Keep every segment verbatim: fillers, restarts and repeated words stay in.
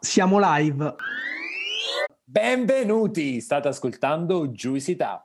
Siamo live. Benvenuti, state ascoltando Juicy Tap.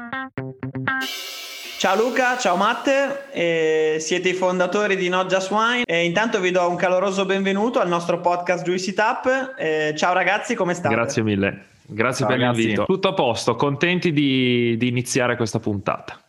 Ciao Luca, ciao Matte, eh, siete i fondatori di Not Just Wine e intanto vi do un caloroso benvenuto al nostro podcast Juicy Tap. Eh, ciao ragazzi, come state? Grazie mille, grazie ciao, per ragazzi. L'invito. Tutto a posto, contenti di, di iniziare questa puntata.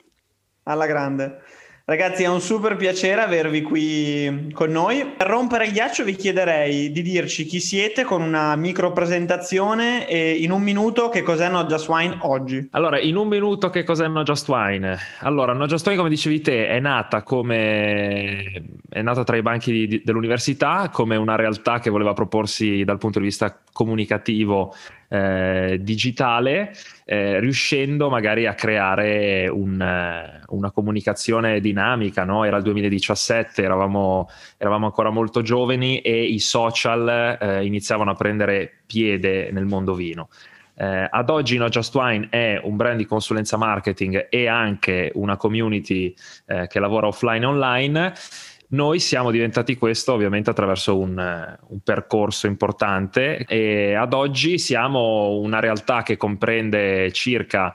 Alla grande. Ragazzi, è un super piacere avervi qui con noi. Per rompere il ghiaccio vi chiederei di dirci chi siete con una micro presentazione e in un minuto che cos'è Not Just Wine oggi. Allora, in un minuto che cos'è Not Just Wine? Allora, Not Just Wine, come dicevi te, è nata come è nata tra i banchi di, di, dell'università come una realtà che voleva proporsi dal punto di vista comunicativo eh, digitale, eh, riuscendo magari a creare un, una comunicazione dinamica, no? Era il duemiladiciassette, eravamo, eravamo ancora molto giovani e i social eh, iniziavano a prendere piede nel mondo vino. Eh, ad oggi Not Just Wine è un brand di consulenza marketing e anche una community eh, che lavora offline e online. Noi siamo diventati questo ovviamente attraverso un, un percorso importante e ad oggi siamo una realtà che comprende circa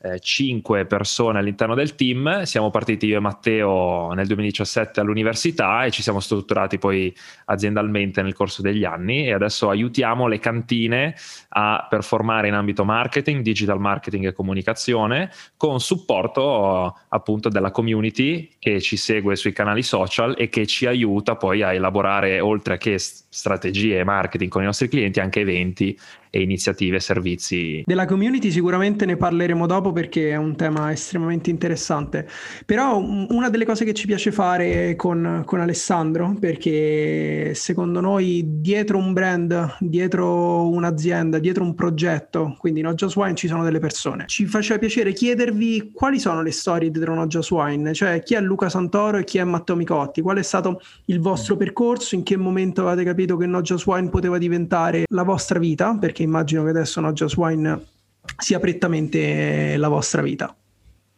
eh, cinque persone all'interno del team. Siamo partiti io e Matteo nel duemiladiciassette all'università e ci siamo strutturati poi aziendalmente nel corso degli anni e adesso aiutiamo le cantine a performare in ambito marketing, digital marketing e comunicazione, con supporto appunto della community che ci segue sui canali social e che ci aiuta poi a elaborare, oltre che strategie e marketing con i nostri clienti, anche eventi e iniziative e servizi. Della community sicuramente ne parleremo dopo perché è un tema estremamente interessante, però una delle cose che ci piace fare con, con Alessandro, perché secondo noi dietro un brand, dietro un'azienda, dietro un progetto, quindi Not Just Wine, ci sono delle persone. Ci faceva piacere chiedervi quali sono le storie dietro Not Just Wine, cioè chi è Luca Santoro e chi è Matteo Micotti, qual è stato il vostro percorso, in che momento avete capito che Not Just Wine poteva diventare la vostra vita, perché immagino che adesso Not Just Wine sia prettamente la vostra vita.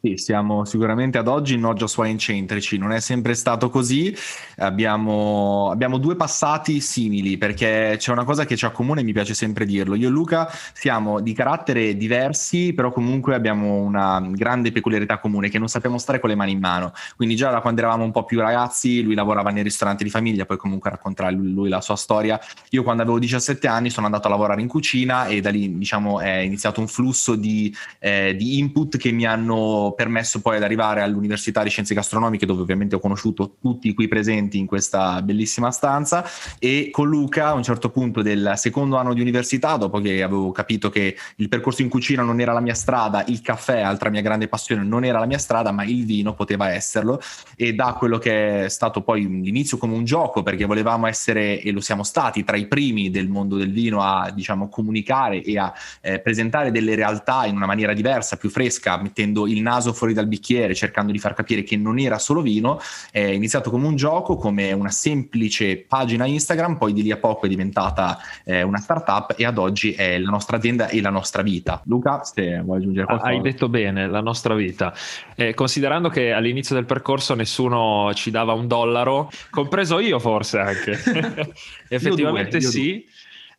Sì, siamo sicuramente ad oggi Not Just Wine centrici, non è sempre stato così, abbiamo, abbiamo due passati simili perché c'è una cosa che ci accomuna e mi piace sempre dirlo, io e Luca siamo di carattere diversi però comunque abbiamo una grande peculiarità comune che non sappiamo stare con le mani in mano, quindi già da quando eravamo un po' più ragazzi, lui lavorava nei ristoranti di famiglia, poi comunque racconterà lui la sua storia, io quando avevo diciassette anni sono andato a lavorare in cucina e da lì diciamo è iniziato un flusso di, eh, di input che mi hanno permesso poi ad arrivare all'università di Scienze Gastronomiche, dove ovviamente ho conosciuto tutti qui presenti in questa bellissima stanza, e con Luca a un certo punto del secondo anno di università, dopo che avevo capito che il percorso in cucina non era la mia strada, il caffè, altra mia grande passione, non era la mia strada, ma il vino poteva esserlo, e da quello che è stato poi l'inizio come un gioco, perché volevamo essere, e lo siamo stati, tra i primi del mondo del vino a diciamo comunicare e a eh, presentare delle realtà in una maniera diversa, più fresca, mettendo il naso fuori dal bicchiere, cercando di far capire che non era solo vino, è iniziato come un gioco, come una semplice pagina Instagram, poi di lì a poco è diventata eh, una startup e ad oggi è la nostra azienda e la nostra vita. Luca, se vuoi aggiungere qualcosa. Hai detto bene, la nostra vita. Eh, considerando che all'inizio del percorso nessuno ci dava un dollaro, compreso io forse anche. Effettivamente io due, io sì. Due.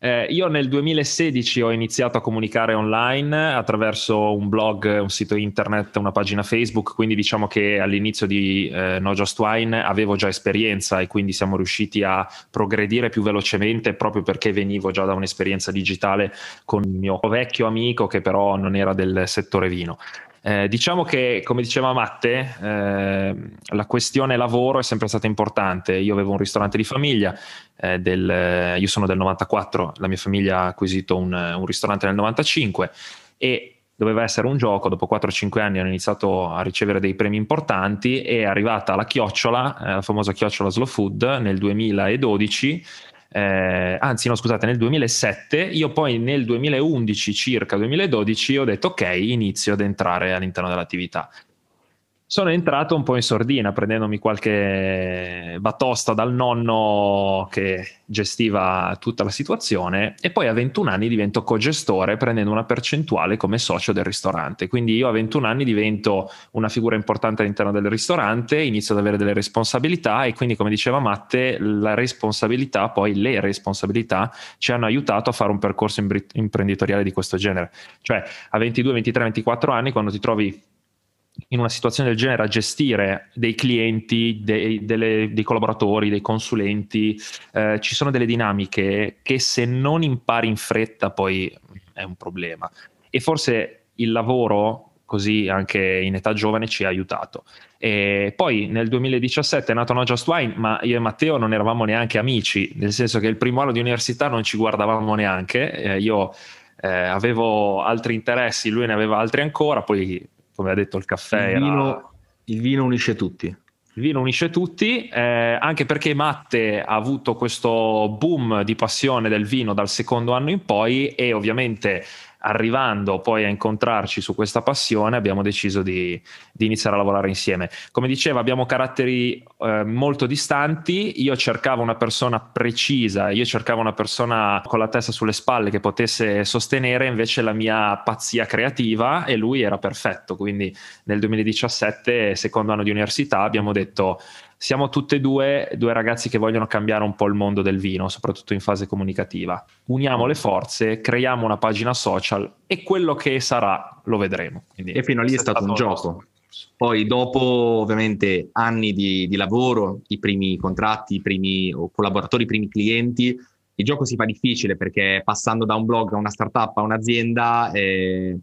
Eh, io nel duemilasedici ho iniziato a comunicare online attraverso un blog, un sito internet, una pagina Facebook, quindi diciamo che all'inizio di eh, Not Just Wine avevo già esperienza e quindi siamo riusciti a progredire più velocemente proprio perché venivo già da un'esperienza digitale con il mio vecchio amico che però non era del settore vino. Eh, diciamo che, come diceva Matte, eh, la questione lavoro è sempre stata importante. Io avevo un ristorante di famiglia, eh, del, io sono del novantaquattro, la mia famiglia ha acquisito un, un ristorante nel novantacinque e doveva essere un gioco. Dopo quattro o cinque anni hanno iniziato a ricevere dei premi importanti e è arrivata la chiocciola, eh, la famosa chiocciola Slow Food nel duemiladodici. Eh, anzi no scusate nel duemilasette. Io poi nel duemilaundici, circa duemiladodici, ho detto ok, inizio ad entrare all'interno dell'attività. Sono entrato un po' in sordina, prendendomi qualche batosta dal nonno che gestiva tutta la situazione, e poi a ventuno anni divento cogestore prendendo una percentuale come socio del ristorante. Quindi io a ventuno anni divento una figura importante all'interno del ristorante, inizio ad avere delle responsabilità, e quindi, come diceva Matte, la responsabilità, poi le responsabilità ci hanno aiutato a fare un percorso imprenditoriale di questo genere. Cioè a ventidue, ventitré, ventiquattro anni, quando ti trovi in una situazione del genere a gestire dei clienti, dei, delle, dei collaboratori, dei consulenti, eh, ci sono delle dinamiche che, se non impari in fretta, poi è un problema. E forse il lavoro, così anche in età giovane, ci ha aiutato. E poi nel duemiladiciassette è nato Not Just Wine, ma io e Matteo non eravamo neanche amici, nel senso che il primo anno di università non ci guardavamo neanche. Eh, io eh, avevo altri interessi, lui ne aveva altri ancora, poi, come ha detto, il caffè, il vino, era... il vino unisce tutti. Il vino unisce tutti, eh, anche perché Matte ha avuto questo boom di passione del vino dal secondo anno in poi, e ovviamente arrivando poi a incontrarci su questa passione abbiamo deciso di, di iniziare a lavorare insieme. Come diceva, abbiamo caratteri eh, molto distanti. Io cercavo una persona precisa, io cercavo una persona con la testa sulle spalle che potesse sostenere invece la mia pazzia creativa, e lui era perfetto. Quindi nel duemiladiciassette, secondo anno di università, abbiamo detto: siamo tutte e due due ragazzi che vogliono cambiare un po' il mondo del vino, soprattutto in fase comunicativa. Uniamo le forze, creiamo una pagina social e quello che sarà lo vedremo. Quindi, e fino a lì è stato, stato un gioco. Poi dopo, ovviamente, anni di, di lavoro, i primi contratti, i primi collaboratori, i primi clienti, il gioco si fa difficile, perché passando da un blog a una startup a un'azienda eh,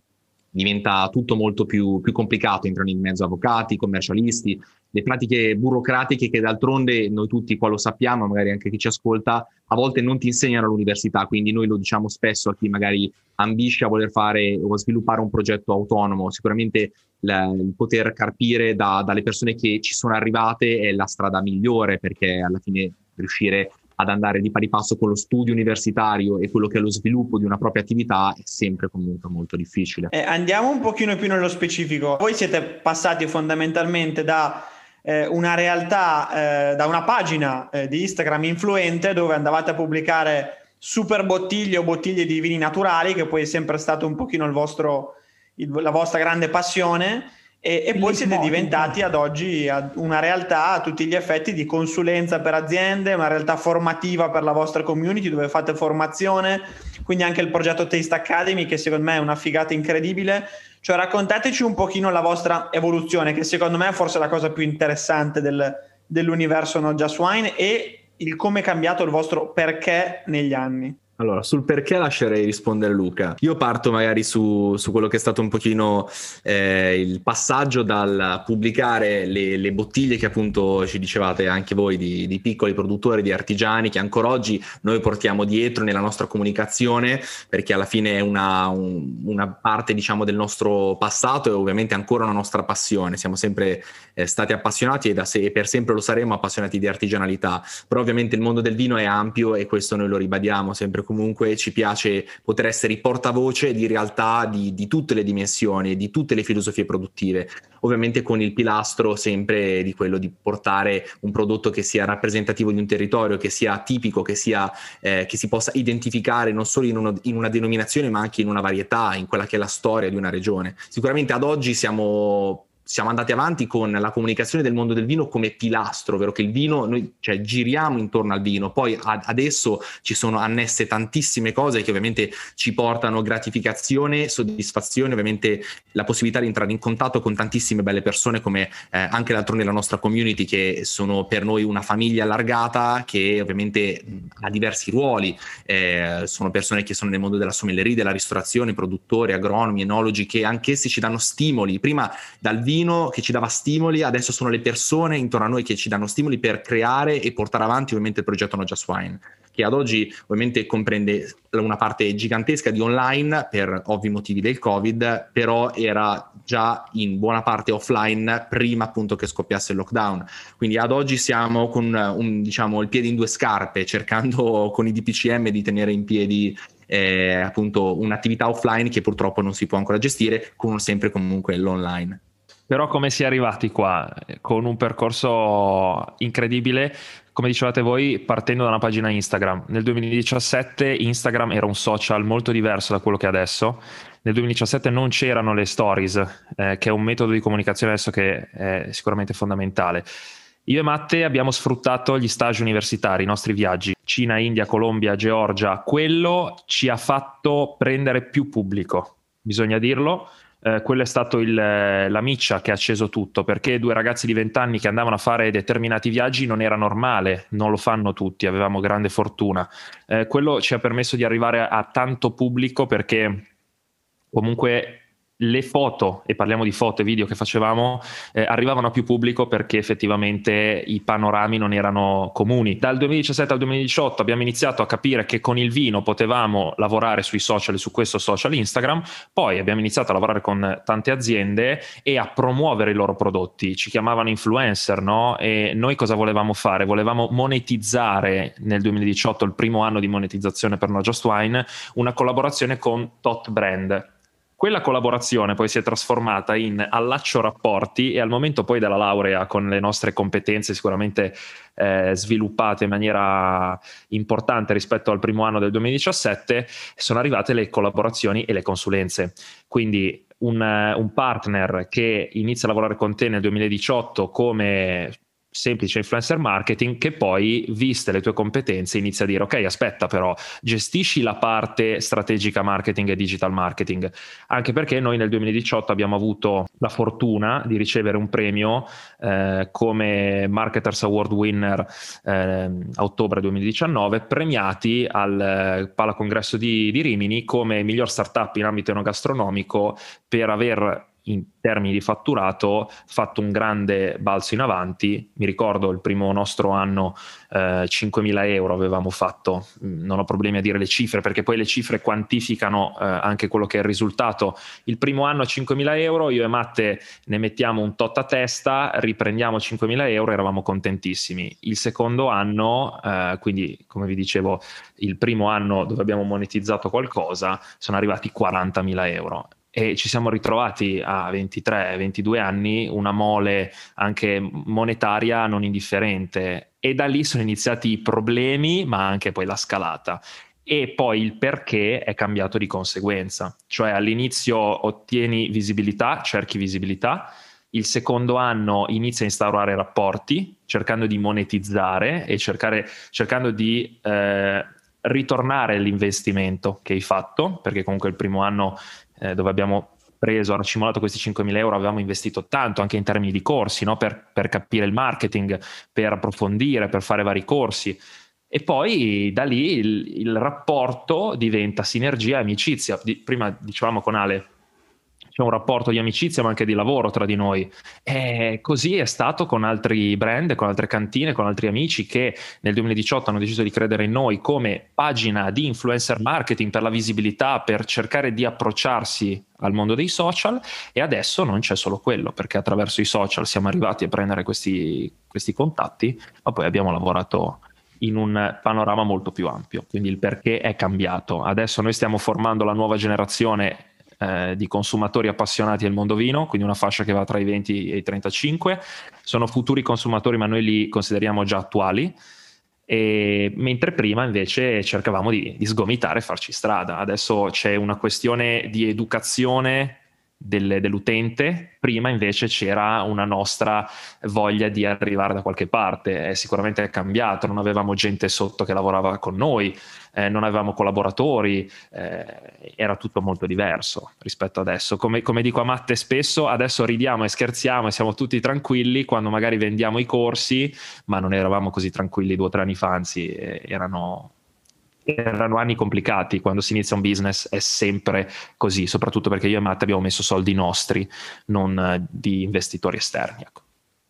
diventa tutto molto più, più complicato. Entrano in mezzo avvocati, commercialisti, le pratiche burocratiche che d'altronde noi tutti qua lo sappiamo, magari anche chi ci ascolta, a volte non ti insegnano all'università. Quindi noi lo diciamo spesso a chi magari ambisce a voler fare o sviluppare un progetto autonomo: sicuramente la, il poter carpire da, dalle persone che ci sono arrivate è la strada migliore, perché alla fine riuscire ad andare di pari passo con lo studio universitario e quello che è lo sviluppo di una propria attività è sempre comunque molto difficile. Eh, andiamo un pochino più nello specifico. Voi siete passati fondamentalmente da eh, una realtà, eh, da una pagina eh, di Instagram influente, dove andavate a pubblicare super bottiglie o bottiglie di vini naturali, che poi è sempre stato un pochino il vostro, il, la vostra grande passione, e, e poi siete diventati ad oggi una realtà a tutti gli effetti di consulenza per aziende, una realtà formativa per la vostra community, dove fate formazione, quindi anche il progetto Taste Academy, che secondo me è una figata incredibile. Cioè, raccontateci un pochino la vostra evoluzione, che secondo me è forse la cosa più interessante del, dell'universo Not Just Wine, e il come è cambiato il vostro perché negli anni. Allora, sul perché lascerei rispondere Luca. Io parto magari su, su quello che è stato un pochino eh, il passaggio dal pubblicare le, le bottiglie, che appunto ci dicevate anche voi, di, di piccoli produttori, di artigiani, che ancora oggi noi portiamo dietro nella nostra comunicazione, perché alla fine è una, un, una parte, diciamo, del nostro passato, e ovviamente ancora una nostra passione. Siamo sempre eh, stati appassionati, e, da se, e per sempre lo saremo, appassionati di artigianalità. Però ovviamente il mondo del vino è ampio, e questo noi lo ribadiamo sempre. Comunque ci piace poter essere i portavoce di realtà di, di tutte le dimensioni, di tutte le filosofie produttive, ovviamente con il pilastro sempre di quello di portare un prodotto che sia rappresentativo di un territorio, che sia tipico, che sia eh, che si possa identificare non solo in, uno, in una denominazione, ma anche in una varietà, in quella che è la storia di una regione. Sicuramente ad oggi siamo siamo andati avanti con la comunicazione del mondo del vino come pilastro, ovvero che il vino, noi cioè, giriamo intorno al vino, poi ad, adesso ci sono annesse tantissime cose che ovviamente ci portano gratificazione, soddisfazione, ovviamente la possibilità di entrare in contatto con tantissime belle persone come eh, anche d'altronde la nostra community, che sono per noi una famiglia allargata che ovviamente ha diversi ruoli, eh, sono persone che sono nel mondo della sommelleria, della ristorazione, produttori, agronomi, enologi, che anch'essi ci danno stimoli, prima dal vino che ci dava stimoli, adesso sono le persone intorno a noi che ci danno stimoli per creare e portare avanti ovviamente il progetto Not Just Wine, che ad oggi ovviamente comprende una parte gigantesca di online per ovvi motivi del Covid, però era già in buona parte offline prima appunto che scoppiasse il lockdown. Quindi ad oggi siamo con un, diciamo, il piede in due scarpe, cercando con i D P C M di tenere in piedi eh, appunto un'attività offline che purtroppo non si può ancora gestire, con sempre comunque l'online. Però come si è arrivati qua? Con un percorso incredibile, come dicevate voi, partendo da una pagina Instagram. Nel duemiladiciassette Instagram era un social molto diverso da quello che è adesso. Nel duemiladiciassette non c'erano le stories, eh, che è un metodo di comunicazione adesso che è sicuramente fondamentale. Io e Matte abbiamo sfruttato gli stage universitari, i nostri viaggi, Cina, India, Colombia, Georgia. Quello ci ha fatto prendere più pubblico, bisogna dirlo. Eh, quello è stato il, la miccia che ha acceso tutto, perché due ragazzi di vent'anni che andavano a fare determinati viaggi non era normale, non lo fanno tutti, avevamo grande fortuna. Eh, quello ci ha permesso di arrivare a, a tanto pubblico, perché comunque le foto, e parliamo di foto e video che facevamo, eh, arrivavano a più pubblico perché effettivamente i panorami non erano comuni. Dal duemiladiciassette al duemiladiciotto abbiamo iniziato a capire che con il vino potevamo lavorare sui social, su questo social Instagram, poi abbiamo iniziato a lavorare con tante aziende e a promuovere i loro prodotti, ci chiamavano influencer, no? E noi cosa volevamo fare? Volevamo monetizzare nel duemiladiciotto, il primo anno di monetizzazione per Not Just Wine, una collaborazione con Tot Brand. Quella collaborazione poi si è trasformata in allaccio rapporti, e al momento poi della laurea, con le nostre competenze sicuramente eh, sviluppate in maniera importante rispetto al primo anno del duemiladiciassette, sono arrivate le collaborazioni e le consulenze. Quindi un, un partner che inizia a lavorare con te nel duemiladiciotto come semplice influencer marketing, che poi, viste le tue competenze, inizia a dire: ok, aspetta, però gestisci la parte strategica marketing e digital marketing, anche perché noi nel duemiladiciotto abbiamo avuto la fortuna di ricevere un premio eh, come Marketers Award Winner eh, a ottobre duemiladiciannove, premiati al eh, Palacongresso di, di Rimini come miglior startup in ambito enogastronomico, per aver in termini di fatturato fatto un grande balzo in avanti. Mi ricordo il primo nostro anno eh, cinquemila euro avevamo fatto, non ho problemi a dire le cifre perché poi le cifre quantificano eh, anche quello che è il risultato. Il primo anno cinquemila euro, io e Matte ne mettiamo un tot a testa, riprendiamo cinquemila euro, eravamo contentissimi. Il secondo anno, eh, quindi come vi dicevo, il primo anno dove abbiamo monetizzato qualcosa, sono arrivati quarantamila euro. E ci siamo ritrovati a ventitré ventidue anni una mole anche monetaria non indifferente, e da lì sono iniziati i problemi, ma anche poi la scalata, e poi il perché è cambiato di conseguenza. Cioè all'inizio ottieni visibilità, cerchi visibilità, il secondo anno inizia a instaurare rapporti cercando di monetizzare e cercare, cercando di eh, ritornare l'investimento che hai fatto, perché comunque il primo anno dove abbiamo preso, racimolato questi cinquemila euro, avevamo investito tanto anche in termini di corsi, no? per, per capire il marketing, per approfondire, per fare vari corsi. E poi da lì il, il rapporto diventa sinergia e amicizia. Di, prima dicevamo con Ale, c'è un rapporto di amicizia ma anche di lavoro tra di noi, e così è stato con altri brand, con altre cantine, con altri amici che nel duemiladiciotto hanno deciso di credere in noi come pagina di influencer marketing per la visibilità, per cercare di approcciarsi al mondo dei social. E adesso non c'è solo quello, perché attraverso i social siamo arrivati a prendere questi, questi contatti, ma poi abbiamo lavorato in un panorama molto più ampio, quindi il perché è cambiato. Adesso noi stiamo formando la nuova generazione Eh, di consumatori appassionati del mondo vino, quindi una fascia che va tra i venti e i trentacinque. Sono futuri consumatori, ma noi li consideriamo già attuali, e, mentre prima invece cercavamo di, di sgomitare e farci strada. Adesso c'è una questione di educazione del, dell'utente, prima invece c'era una nostra voglia di arrivare da qualche parte. È sicuramente cambiato, non avevamo gente sotto che lavorava con noi, eh, non avevamo collaboratori, eh, era tutto molto diverso rispetto adesso. Come, come dico a Matte spesso, adesso ridiamo e scherziamo e siamo tutti tranquilli quando magari vendiamo i corsi, ma non eravamo così tranquilli due o tre anni fa, anzi eh, erano... erano anni complicati. Quando si inizia un business è sempre così, soprattutto perché io e Matt abbiamo messo soldi nostri, non di investitori esterni. Ecco.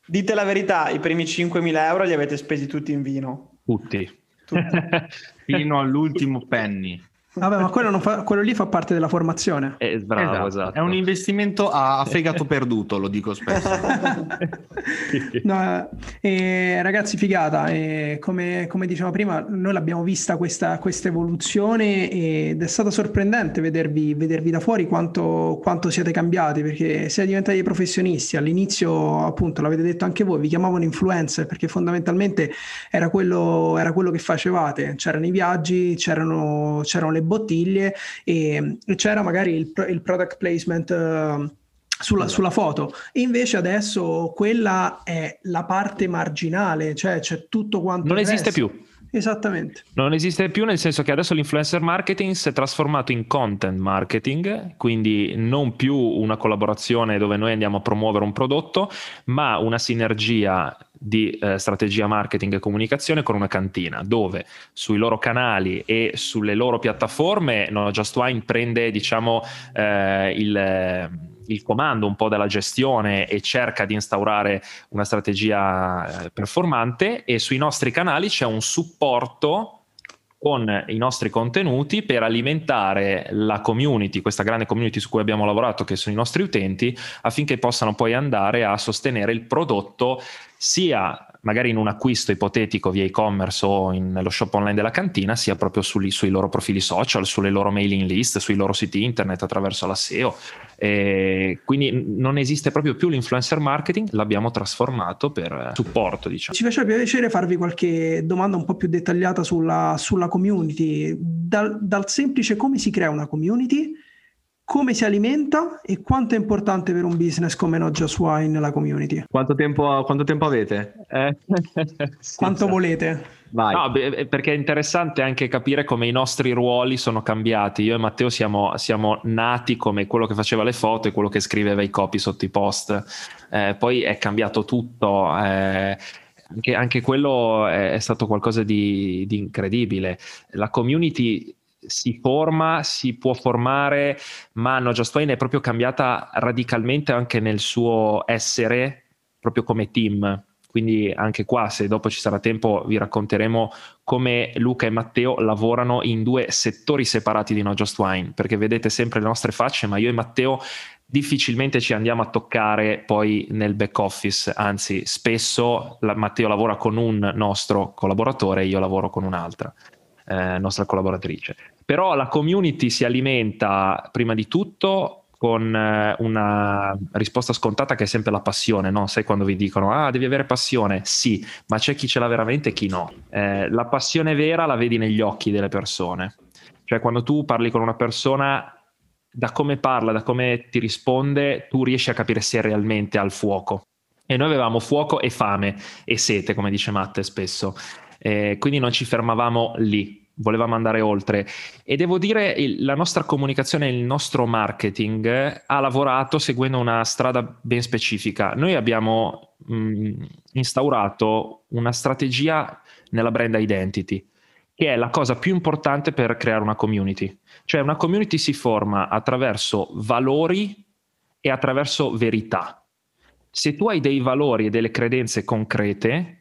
Dite la verità, i primi cinquemila euro li avete spesi tutti in vino? Tutti. tutti. Fino all'ultimo penny. Vabbè, ma quello, non fa, quello lì fa parte della formazione. Eh, bravo, esatto. Esatto. È un investimento a, a fegato perduto, lo dico spesso. No, eh, ragazzi, figata. Eh, come, come dicevo prima, noi l'abbiamo vista questa, questa evoluzione ed è stata sorprendente vedervi, vedervi da fuori quanto, quanto siete cambiati, perché siete diventati professionisti. All'inizio, appunto, l'avete detto anche voi, vi chiamavano influencer perché fondamentalmente era quello, era quello che facevate. C'erano i viaggi, c'erano, c'erano le bottiglie e c'era magari il, il product placement uh, sulla, sulla foto, e invece adesso quella è la parte marginale, cioè c'è tutto quanto non esiste più. Esattamente, non esiste più, nel senso che adesso l'influencer marketing si è trasformato in content marketing, quindi non più una collaborazione dove noi andiamo a promuovere un prodotto, ma una sinergia di eh, strategia marketing e comunicazione con una cantina, dove sui loro canali e sulle loro piattaforme Not Just Wine prende, diciamo, eh, il il comando un po' della gestione e cerca di instaurare una strategia performante, e sui nostri canali c'è un supporto con i nostri contenuti per alimentare la community, questa grande community su cui abbiamo lavorato, che sono i nostri utenti, affinché possano poi andare a sostenere il prodotto sia magari in un acquisto ipotetico via e-commerce o in, nello shop online della cantina, sia proprio sui, sui loro profili social, sulle loro mailing list, sui loro siti internet attraverso la S E O. E quindi non esiste proprio più l'influencer marketing, l'abbiamo trasformato per supporto, diciamo. Ci faceva piacere farvi qualche domanda un po' più dettagliata sulla, sulla community, dal, dal semplice come si crea una community, come si alimenta e quanto è importante per un business come Not Just Wine la community. Quanto tempo, quanto tempo avete? Eh? Sì, quanto sì. Volete? Vai. No, beh, perché è interessante anche capire come i nostri ruoli sono cambiati. Io e Matteo siamo, siamo nati come quello che faceva le foto e quello che scriveva i copy sotto i post. Eh, poi è cambiato tutto. Eh, anche, anche quello è, è stato qualcosa di, di incredibile. La community si forma, si può formare, ma Not Just Wine è proprio cambiata radicalmente anche nel suo essere, proprio come team. Quindi anche qua, se dopo ci sarà tempo, vi racconteremo come Luca e Matteo lavorano in due settori separati di Not Just Wine, perché vedete sempre le nostre facce, ma io e Matteo difficilmente ci andiamo a toccare poi nel back office, anzi spesso la, Matteo lavora con un nostro collaboratore e io lavoro con un'altra. Eh, nostra collaboratrice. Però la community si alimenta prima di tutto con eh, una risposta scontata che è sempre la passione, no? Sai quando vi dicono ah devi avere passione? Sì, ma c'è chi ce l'ha veramente e chi no. Eh, la passione vera la vedi negli occhi delle persone, cioè quando tu parli con una persona, da come parla, da come ti risponde, tu riesci a capire se realmente ha il fuoco. E noi avevamo fuoco e fame e sete, come dice Matte spesso, eh, quindi non ci fermavamo lì, volevamo andare oltre. E devo dire il, la nostra comunicazione, il nostro marketing ha lavorato seguendo una strada ben specifica. Noi abbiamo mh, instaurato una strategia nella brand identity, che è la cosa più importante per creare una community. Cioè una community si forma attraverso valori e attraverso verità. Se tu hai dei valori e delle credenze concrete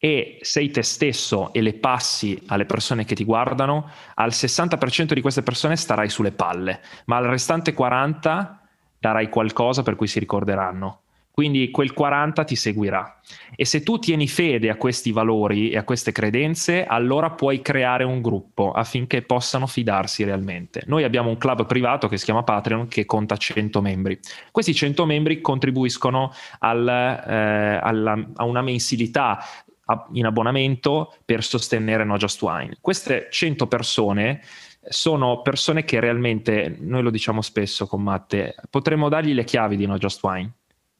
e sei te stesso e le passi alle persone che ti guardano, al sessanta per cento di queste persone starai sulle palle, ma al restante quaranta per cento darai qualcosa per cui si ricorderanno. Quindi quel quaranta per cento ti seguirà. E se tu tieni fede a questi valori e a queste credenze, allora puoi creare un gruppo affinché possano fidarsi realmente. Noi abbiamo un club privato che si chiama Patreon, che conta cento membri. Questi cento membri contribuiscono al, eh, alla, a una mensilità in abbonamento per sostenere Not Just Wine. Queste cento persone sono persone che realmente, noi lo diciamo spesso con Matte, potremmo dargli le chiavi di Not Just Wine,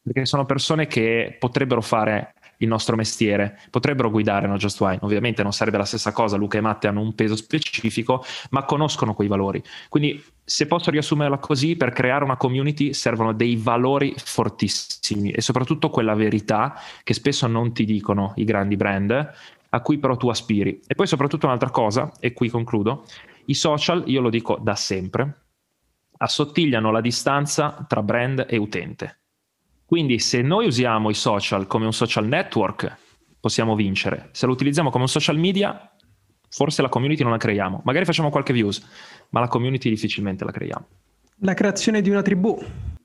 perché sono persone che potrebbero fare il nostro mestiere, potrebbero guidare Not Just Wine. Ovviamente non sarebbe la stessa cosa, Luca e Matte hanno un peso specifico, ma conoscono quei valori. Quindi, se posso riassumerla così, per creare una community servono dei valori fortissimi e soprattutto quella verità che spesso non ti dicono i grandi brand, a cui però tu aspiri. E poi soprattutto un'altra cosa, e qui concludo, i social, io lo dico da sempre, assottigliano la distanza tra brand e utente. Quindi se noi usiamo i social come un social network, possiamo vincere. Se lo utilizziamo come un social media, forse la community non la creiamo. Magari facciamo qualche views, ma la community difficilmente la creiamo. La creazione di una tribù.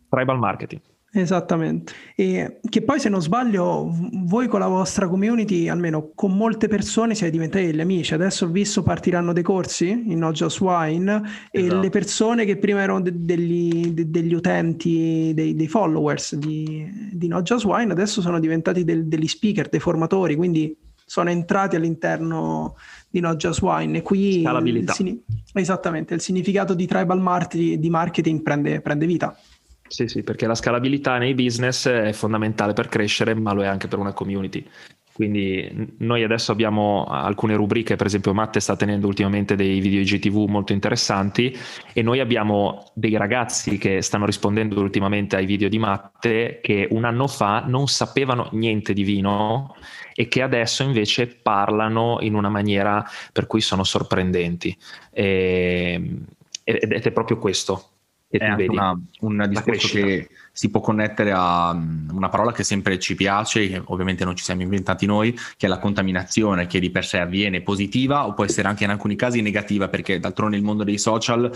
Tribal marketing. Esattamente. E che poi, se non sbaglio, voi con la vostra community, almeno con molte persone, siete diventati degli amici. Adesso ho visto partiranno dei corsi in Not Just Wine, esatto. E le persone che prima erano de- degli, de- degli utenti, dei, dei followers di, di Not Just Wine, adesso sono diventati del, degli speaker, dei formatori, quindi sono entrati all'interno di Not Just Wine. E qui scalabilità. Il, esattamente, il significato di tribal marketing, di marketing prende, prende vita. Sì, sì, perché la scalabilità nei business è fondamentale per crescere, ma lo è anche per una community. Quindi noi adesso abbiamo alcune rubriche, per esempio Matte sta tenendo ultimamente dei video I G T V molto interessanti e noi abbiamo dei ragazzi che stanno rispondendo ultimamente ai video di Matte che un anno fa non sapevano niente di vino e che adesso invece parlano in una maniera per cui sono sorprendenti. E, ed è proprio questo. È anche una, un discorso che si può connettere a una parola che sempre ci piace, che ovviamente non ci siamo inventati noi, che è la contaminazione, che di per sé avviene positiva o può essere anche in alcuni casi negativa, perché d'altronde il mondo dei social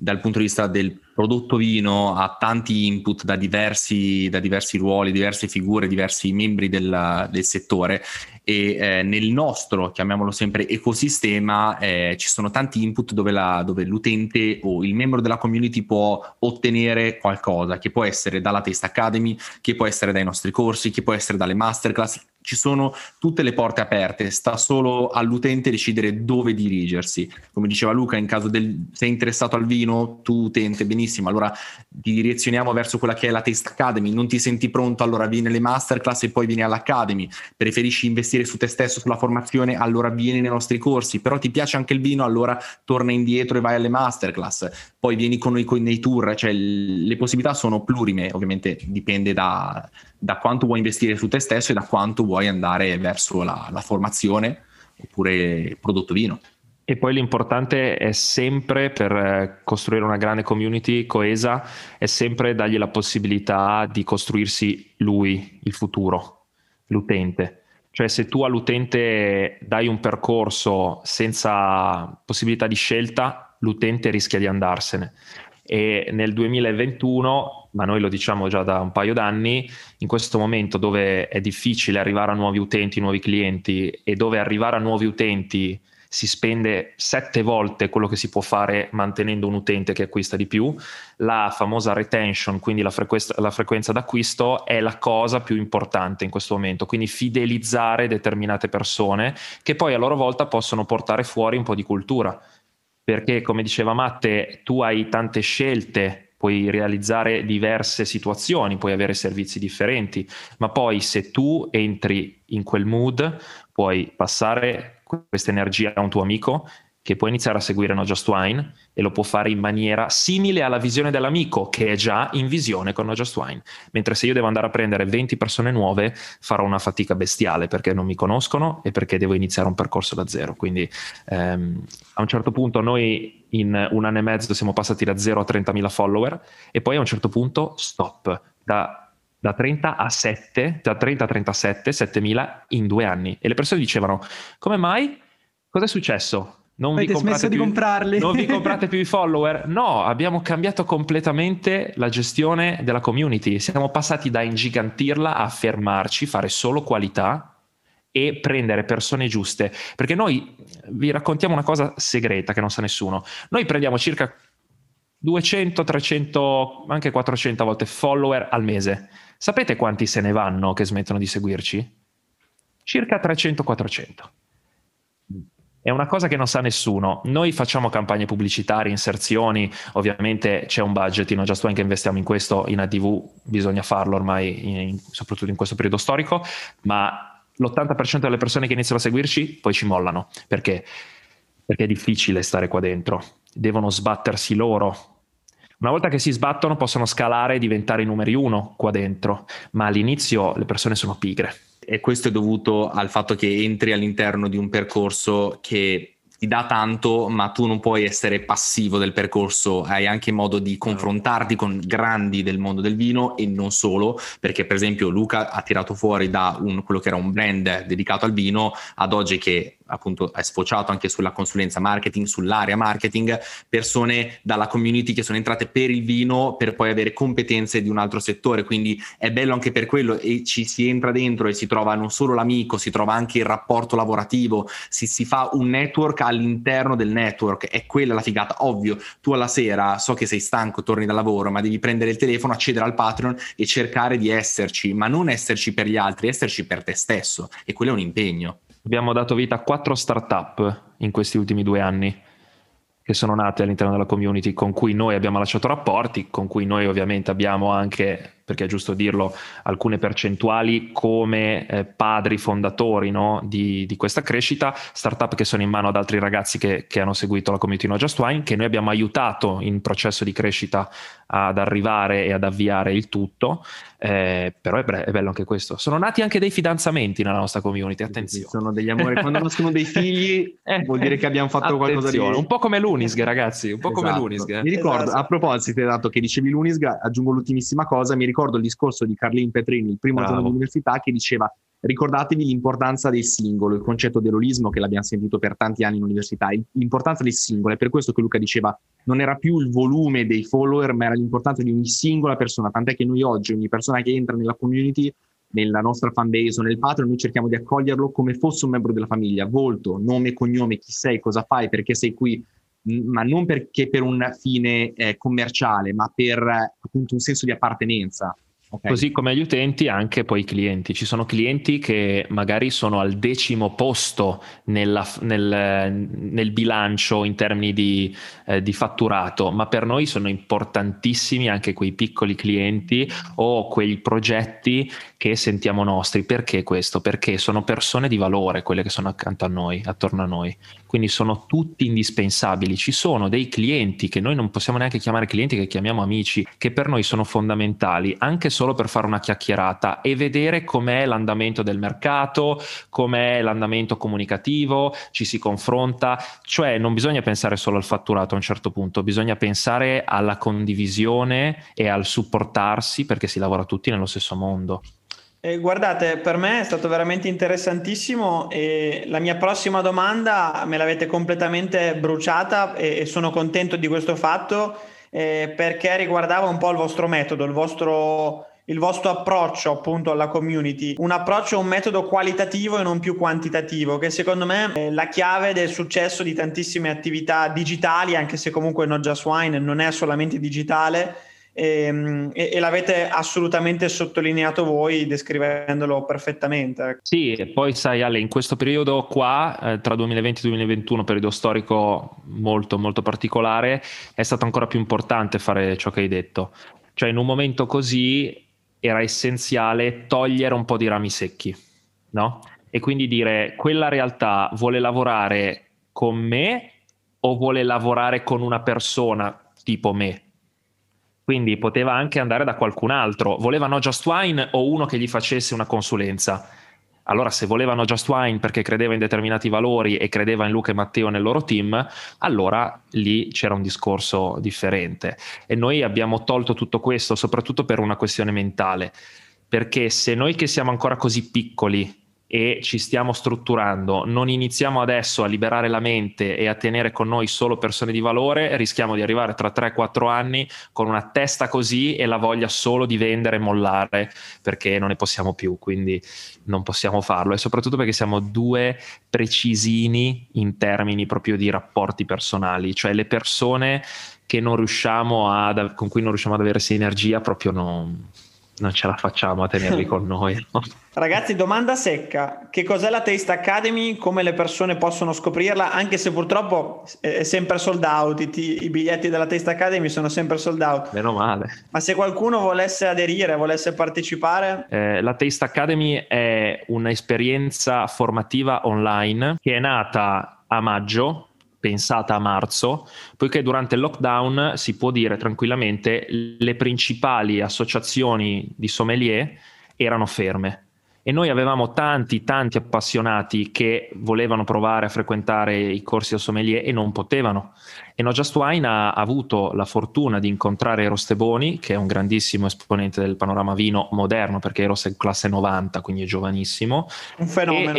dal punto di vista del prodotto vino ha tanti input da diversi, da diversi ruoli, diverse figure, diversi membri del, del settore e eh, nel nostro, chiamiamolo sempre, ecosistema eh, ci sono tanti input dove, la, dove l'utente o il membro della community può ottenere qualcosa, che può essere dalla Taste Academy, che può essere dai nostri corsi, che può essere dalle masterclass. Ci sono tutte le porte aperte, sta solo all'utente decidere dove dirigersi. Come diceva Luca, in caso del sei interessato al vino, tu utente, benissimo, allora ti direzioniamo verso quella che è la Taste Academy. Non ti senti pronto, allora vieni alle masterclass e poi vieni all'Academy. Preferisci investire su te stesso, sulla formazione, allora vieni nei nostri corsi. Però ti piace anche il vino, allora torna indietro e vai alle masterclass. Poi vieni con noi con, nei tour, cioè le possibilità sono plurime, ovviamente dipende da... da quanto vuoi investire su te stesso e da quanto vuoi andare verso la, la formazione oppure il prodotto vino. E poi l'importante è sempre, per costruire una grande community coesa, è sempre dargli la possibilità di costruirsi lui, il futuro, l'utente. Cioè se tu all'utente dai un percorso senza possibilità di scelta, l'utente rischia di andarsene. E nel duemilaventuno, ma noi lo diciamo già da un paio d'anni, in questo momento dove è difficile arrivare a nuovi utenti, nuovi clienti, e dove arrivare a nuovi utenti si spende sette volte quello che si può fare mantenendo un utente che acquista di più, la famosa retention, quindi la frequenza, la frequenza d'acquisto è la cosa più importante in questo momento. Quindi fidelizzare determinate persone che poi a loro volta possono portare fuori un po' di cultura. Perché, come diceva Matte, tu hai tante scelte, puoi realizzare diverse situazioni, puoi avere servizi differenti, ma poi se tu entri in quel mood puoi passare questa energia a un tuo amico che può iniziare a seguire Not Just Wine e lo può fare in maniera simile alla visione dell'amico che è già in visione con Not Just Wine. Mentre se io devo andare a prendere venti persone nuove farò una fatica bestiale perché non mi conoscono e perché devo iniziare un percorso da zero. Quindi ehm, a un certo punto noi in un anno e mezzo siamo passati da zero a trentamila follower e poi a un certo punto stop. Da Da trenta a sette, da trenta a trentasette, settemila in due anni. E le persone dicevano, come mai? Cosa è successo? Non vi, comprate più, di non vi comprate più i follower? No, abbiamo cambiato completamente la gestione della community. Siamo passati da ingigantirla a fermarci, fare solo qualità e prendere persone giuste. Perché noi vi raccontiamo una cosa segreta che non sa nessuno. Noi prendiamo circa duecento, trecento, anche quattrocento volte follower al mese. Sapete quanti se ne vanno che smettono di seguirci? Circa trecento, quattrocento. È una cosa che non sa nessuno. Noi facciamo campagne pubblicitarie, inserzioni, ovviamente c'è un budget in Not Just Wine che investiamo in questo, in A D V bisogna farlo ormai, in, soprattutto in questo periodo storico, ma l'ottanta per cento delle persone che iniziano a seguirci poi ci mollano. Perché? Perché è difficile stare qua dentro, devono sbattersi loro. Una volta che si sbattono possono scalare e diventare i numeri uno qua dentro, ma all'inizio le persone sono pigre. E questo è dovuto al fatto che entri all'interno di un percorso che ti dà tanto, ma tu non puoi essere passivo del percorso, hai anche modo di confrontarti con grandi del mondo del vino e non solo, perché per esempio Luca ha tirato fuori da un, quello che era un brand dedicato al vino ad oggi che appunto è sfociato anche sulla consulenza marketing, sull'area marketing, persone dalla community che sono entrate per il vino per poi avere competenze di un altro settore, quindi è bello anche per quello e ci si entra dentro e si trova non solo l'amico, si trova anche il rapporto lavorativo, si, si fa un network all'interno del network, è quella la figata. Ovvio, tu alla sera so che sei stanco, torni dal lavoro, ma devi prendere il telefono, accedere al Patreon e cercare di esserci, ma non esserci per gli altri, esserci per te stesso, e quello è un impegno. Abbiamo dato vita a quattro startup in questi ultimi due anni che sono nate all'interno della community, con cui noi abbiamo lasciato rapporti, con cui noi ovviamente abbiamo anche, perché è giusto dirlo, alcune percentuali come eh, padri fondatori, no? di, di questa crescita, startup che sono in mano ad altri ragazzi che, che hanno seguito la community Not Just Wine, che noi abbiamo aiutato in processo di crescita ad arrivare e ad avviare il tutto, eh, però è, bre- è bello anche questo. Sono nati anche dei fidanzamenti nella nostra community, attenzione. Sì, sono degli amori, quando nascono dei figli vuol dire che abbiamo fatto attenzione. Qualcosa di... Un po' come l'Unisga, ragazzi, un po' esatto. Come l'Unisga. Mi ricordo, esatto. A proposito, dato che dicevi l'Unisga, aggiungo l'ultimissima cosa, mi ricordo Ricordo il discorso di Carlin Petrini, il primo Bravo. Giorno di università, che diceva: ricordatevi l'importanza del singolo, il concetto dell'olismo che l'abbiamo sentito per tanti anni in università, l'importanza del singolo. È per questo che Luca diceva non era più il volume dei follower, ma era l'importanza di ogni singola persona, tant'è che noi oggi ogni persona che entra nella community, nella nostra fan base o nel Patreon, noi cerchiamo di accoglierlo come fosse un membro della famiglia, volto, nome, cognome, chi sei, cosa fai, perché sei qui, ma non perché per un fine eh, commerciale, ma per eh, appunto un senso di appartenenza. Okay. Così come gli utenti, anche poi i clienti. Ci sono clienti che magari sono al decimo posto nella, nel, nel bilancio in termini di, eh, di fatturato, ma per noi sono importantissimi anche quei piccoli clienti o quei progetti che sentiamo nostri. Perché questo? Perché sono persone di valore quelle che sono accanto a noi, attorno a noi. Quindi sono tutti indispensabili. Ci sono dei clienti che noi non possiamo neanche chiamare clienti, che chiamiamo amici, che per noi sono fondamentali, anche solo per fare una chiacchierata e vedere com'è l'andamento del mercato, com'è l'andamento comunicativo, ci si confronta, cioè non bisogna pensare solo al fatturato a un certo punto, bisogna pensare alla condivisione e al supportarsi, perché si lavora tutti nello stesso mondo. Eh, guardate, per me è stato veramente interessantissimo e la mia prossima domanda me l'avete completamente bruciata e, e sono contento di questo fatto. Eh, perché riguardava un po' il vostro metodo, il vostro, il vostro approccio appunto alla community, un approccio, un metodo qualitativo e non più quantitativo, che secondo me è la chiave del successo di tantissime attività digitali, anche se comunque Not Just Wine non è solamente digitale, e, e, e l'avete assolutamente sottolineato voi descrivendolo perfettamente. Sì, e poi sai Ale, in questo periodo qua eh, tra duemilaventi e duemilaventuno, periodo storico molto molto particolare, è stato ancora più importante fare ciò che hai detto, cioè in un momento così era essenziale togliere un po' di rami secchi, no? E quindi dire: quella realtà vuole lavorare con me o vuole lavorare con una persona tipo me? Quindi poteva anche andare da qualcun altro. Voleva Not Just Wine o uno che gli facesse una consulenza? Allora, se voleva Not Just Wine perché credeva in determinati valori e credeva in Luca e Matteo nel loro team, allora lì c'era un discorso differente. E noi abbiamo tolto tutto questo soprattutto per una questione mentale. Perché se noi che siamo ancora così piccoli e ci stiamo strutturando non iniziamo adesso a liberare la mente e a tenere con noi solo persone di valore, rischiamo di arrivare tra tre quattro anni con una testa così e la voglia solo di vendere e mollare, perché non ne possiamo più, quindi non possiamo farlo, e soprattutto perché siamo due precisini in termini proprio di rapporti personali, cioè le persone che non riusciamo ad, con cui non riusciamo ad avere sinergia proprio non, non ce la facciamo a tenerli con noi. Ragazzi, domanda secca: che cos'è la Taste Academy, come le persone possono scoprirla, anche se purtroppo è sempre sold out, i, i biglietti della Taste Academy sono sempre sold out, meno male, ma se qualcuno volesse aderire, volesse partecipare? Eh, la Taste Academy è un'esperienza formativa online che è nata a maggio, pensata a marzo, poiché durante il lockdown, si può dire tranquillamente, le principali associazioni di sommelier erano ferme e noi avevamo tanti tanti appassionati che volevano provare a frequentare i corsi da sommelier e non potevano, e Not Just Wine ha avuto la fortuna di incontrare Eros Teboni, che è un grandissimo esponente del panorama vino moderno, perché Eros è classe novanta, quindi è giovanissimo, un fenomeno,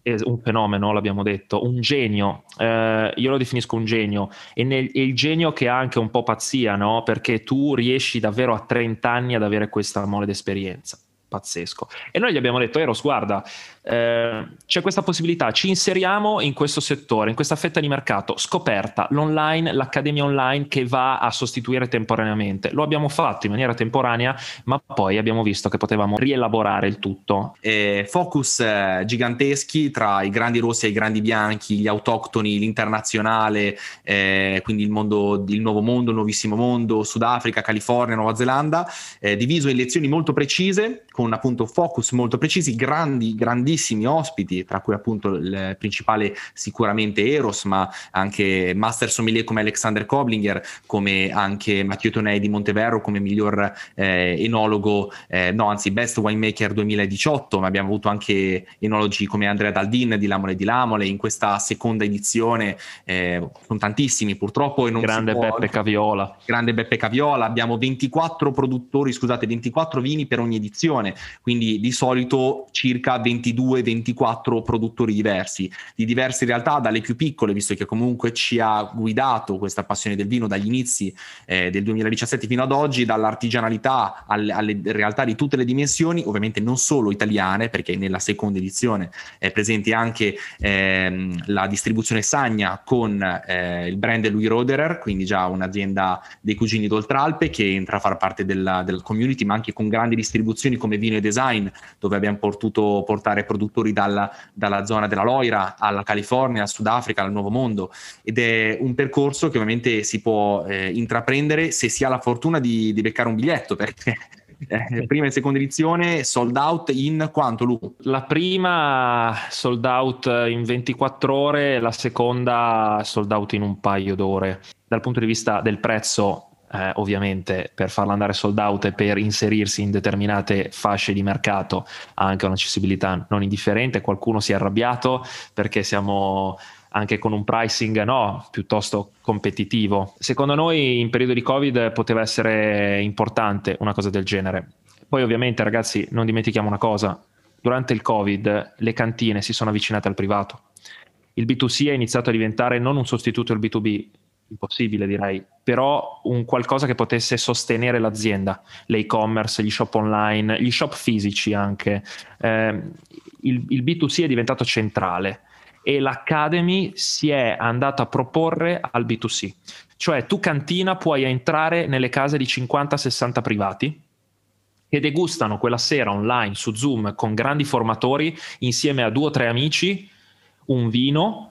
e, un fenomeno, l'abbiamo detto, un genio, eh, io lo definisco un genio, e nel, è il genio che ha anche un po' pazzia, no? Perché tu riesci davvero a trenta anni ad avere questa mole d'esperienza, pazzesco. E noi gli abbiamo detto: Eros, guarda, eh, c'è questa possibilità, ci inseriamo in questo settore, in questa fetta di mercato, scoperta, l'online, l'accademia online che va a sostituire temporaneamente. Lo abbiamo fatto in maniera temporanea, ma poi abbiamo visto che potevamo rielaborare il tutto. Eh, focus eh, giganteschi tra i grandi rossi e i grandi bianchi, gli autoctoni, l'internazionale, eh, quindi il mondo, il nuovo mondo, il nuovissimo mondo, Sudafrica, California, Nuova Zelanda, eh, diviso in lezioni molto precise, con appunto focus molto precisi, grandi, grandissimi ospiti, tra cui appunto il principale sicuramente Eros, ma anche master sommelier come Alexander Koblinger, come anche Matteo Tonei di Monteverro come miglior eh, enologo, eh, no anzi best winemaker duemiladiciotto, ma abbiamo avuto anche enologi come Andrea Daldin di Lamole di Lamole in questa seconda edizione, eh, sono tantissimi purtroppo, e non grande si può... Beppe Caviola. Grande Beppe Caviola, abbiamo ventiquattro produttori, scusate, ventiquattro vini per ogni edizione. Quindi di solito circa ventidue ventiquattro produttori diversi, di diverse realtà, dalle più piccole, visto che comunque ci ha guidato questa passione del vino dagli inizi eh, del duemiladiciassette fino ad oggi, dall'artigianalità alle, alle realtà di tutte le dimensioni, ovviamente non solo italiane, perché nella seconda edizione è presente anche eh, la distribuzione Sagna con eh, il brand Louis Roderer, quindi già un'azienda dei cugini d'Oltralpe che entra a far parte della, della community, ma anche con grandi distribuzioni come Vino e Design, dove abbiamo potuto portare produttori dalla, dalla zona della Loira alla California, al Sudafrica, al Nuovo Mondo, ed è un percorso che ovviamente si può eh, intraprendere se si ha la fortuna di, di beccare un biglietto, perché eh, prima e seconda edizione sold out in quanto, Lu? La prima sold out in ventiquattro ore, la seconda sold out in un paio d'ore. Dal punto di vista del prezzo, Eh, ovviamente per farla andare sold out e per inserirsi in determinate fasce di mercato ha anche un'accessibilità non indifferente. Qualcuno si è arrabbiato perché siamo anche con un pricing no piuttosto competitivo. Secondo noi in periodo di Covid poteva essere importante una cosa del genere. Poi ovviamente, ragazzi, non dimentichiamo una cosa: durante il Covid le cantine si sono avvicinate al privato, il B due C è iniziato a diventare non un sostituto del B due B, impossibile direi, però un qualcosa che potesse sostenere l'azienda, le e-commerce, gli shop online, gli shop fisici anche. Eh, il, il B due C è diventato centrale e l'Academy si è andata a proporre al B due C, cioè tu cantina puoi entrare nelle case di cinquanta sessanta privati che degustano quella sera online su Zoom con grandi formatori insieme a due o tre amici un vino,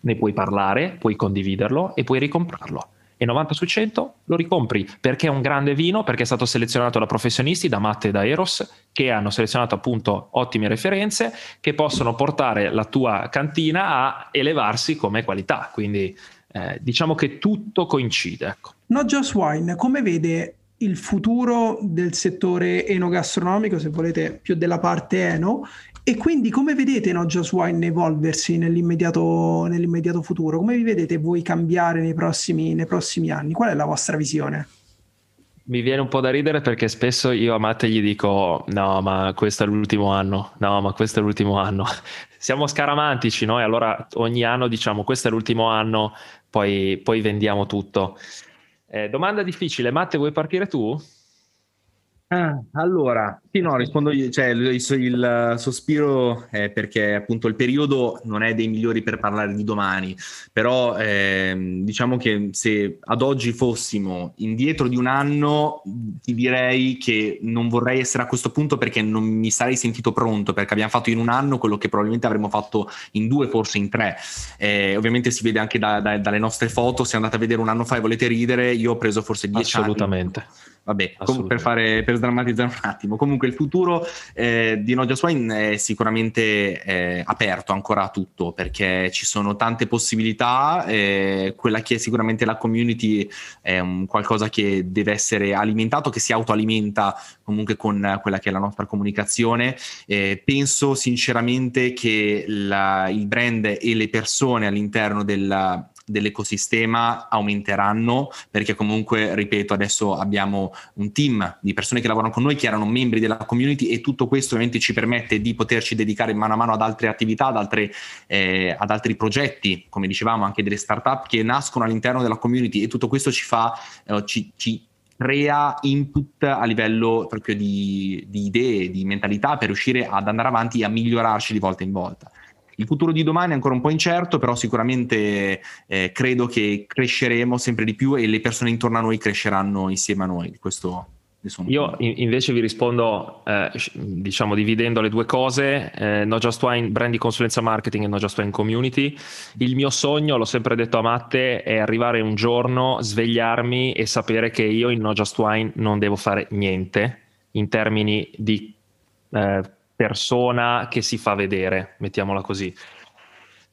ne puoi parlare, puoi condividerlo e puoi ricomprarlo. E novanta su cento lo ricompri, perché è un grande vino, perché è stato selezionato da professionisti, da Matte e da Eros, che hanno selezionato appunto ottime referenze che possono portare la tua cantina a elevarsi come qualità. Quindi eh, diciamo che tutto coincide. Ecco. Not Just Wine, come vede il futuro del settore enogastronomico, se volete più della parte eno, e quindi come vedete Not Just Wine evolversi nell'immediato, nell'immediato futuro? Come vi vedete voi cambiare nei prossimi, nei prossimi anni? Qual è la vostra visione? Mi viene un po' da ridere perché spesso io a Matte gli dico no ma questo è l'ultimo anno, no ma questo è l'ultimo anno. Siamo scaramantici noi, allora ogni anno diciamo questo è l'ultimo anno, poi, poi vendiamo tutto. Eh, domanda difficile, Matte, vuoi partire tu? Ah, allora, sì, no, rispondo io, cioè il, il sospiro è perché appunto il periodo non è dei migliori per parlare di domani, però eh, diciamo che se ad oggi fossimo indietro di un anno ti direi che non vorrei essere a questo punto, perché non mi sarei sentito pronto, perché abbiamo fatto in un anno quello che probabilmente avremmo fatto in due, forse in tre. Eh, ovviamente si vede anche da, da, dalle nostre foto, se andate a vedere un anno fa e volete ridere, io ho preso forse dieci anni. Assolutamente. Vabbè, per fare per sdrammatizzare un attimo, comunque il futuro eh, di Not Just Wine è sicuramente eh, aperto ancora a tutto, perché ci sono tante possibilità. Eh, quella che è sicuramente la community è un qualcosa che deve essere alimentato, che si autoalimenta comunque con quella che è la nostra comunicazione. Eh, penso sinceramente che la, il brand e le persone all'interno del dell'ecosistema aumenteranno, perché comunque, ripeto, adesso abbiamo un team di persone che lavorano con noi, che erano membri della community, e tutto questo ovviamente ci permette di poterci dedicare mano a mano ad altre attività, ad, altre, eh, ad altri progetti, come dicevamo, anche delle startup che nascono all'interno della community, e tutto questo ci fa, eh, ci, ci crea input a livello proprio di, di idee, di mentalità, per riuscire ad andare avanti e a migliorarci di volta in volta. Il futuro di domani è ancora un po' incerto, però sicuramente eh, credo che cresceremo sempre di più e le persone intorno a noi cresceranno insieme a noi. Questo, io in, invece vi rispondo eh, diciamo dividendo le due cose. eh, Not Just Wine brand di consulenza marketing e Not Just Wine community. Il mio sogno, l'ho sempre detto a Matte, è arrivare un giorno, svegliarmi e sapere che io in Not Just Wine non devo fare niente in termini di eh, persona che si fa vedere, mettiamola così.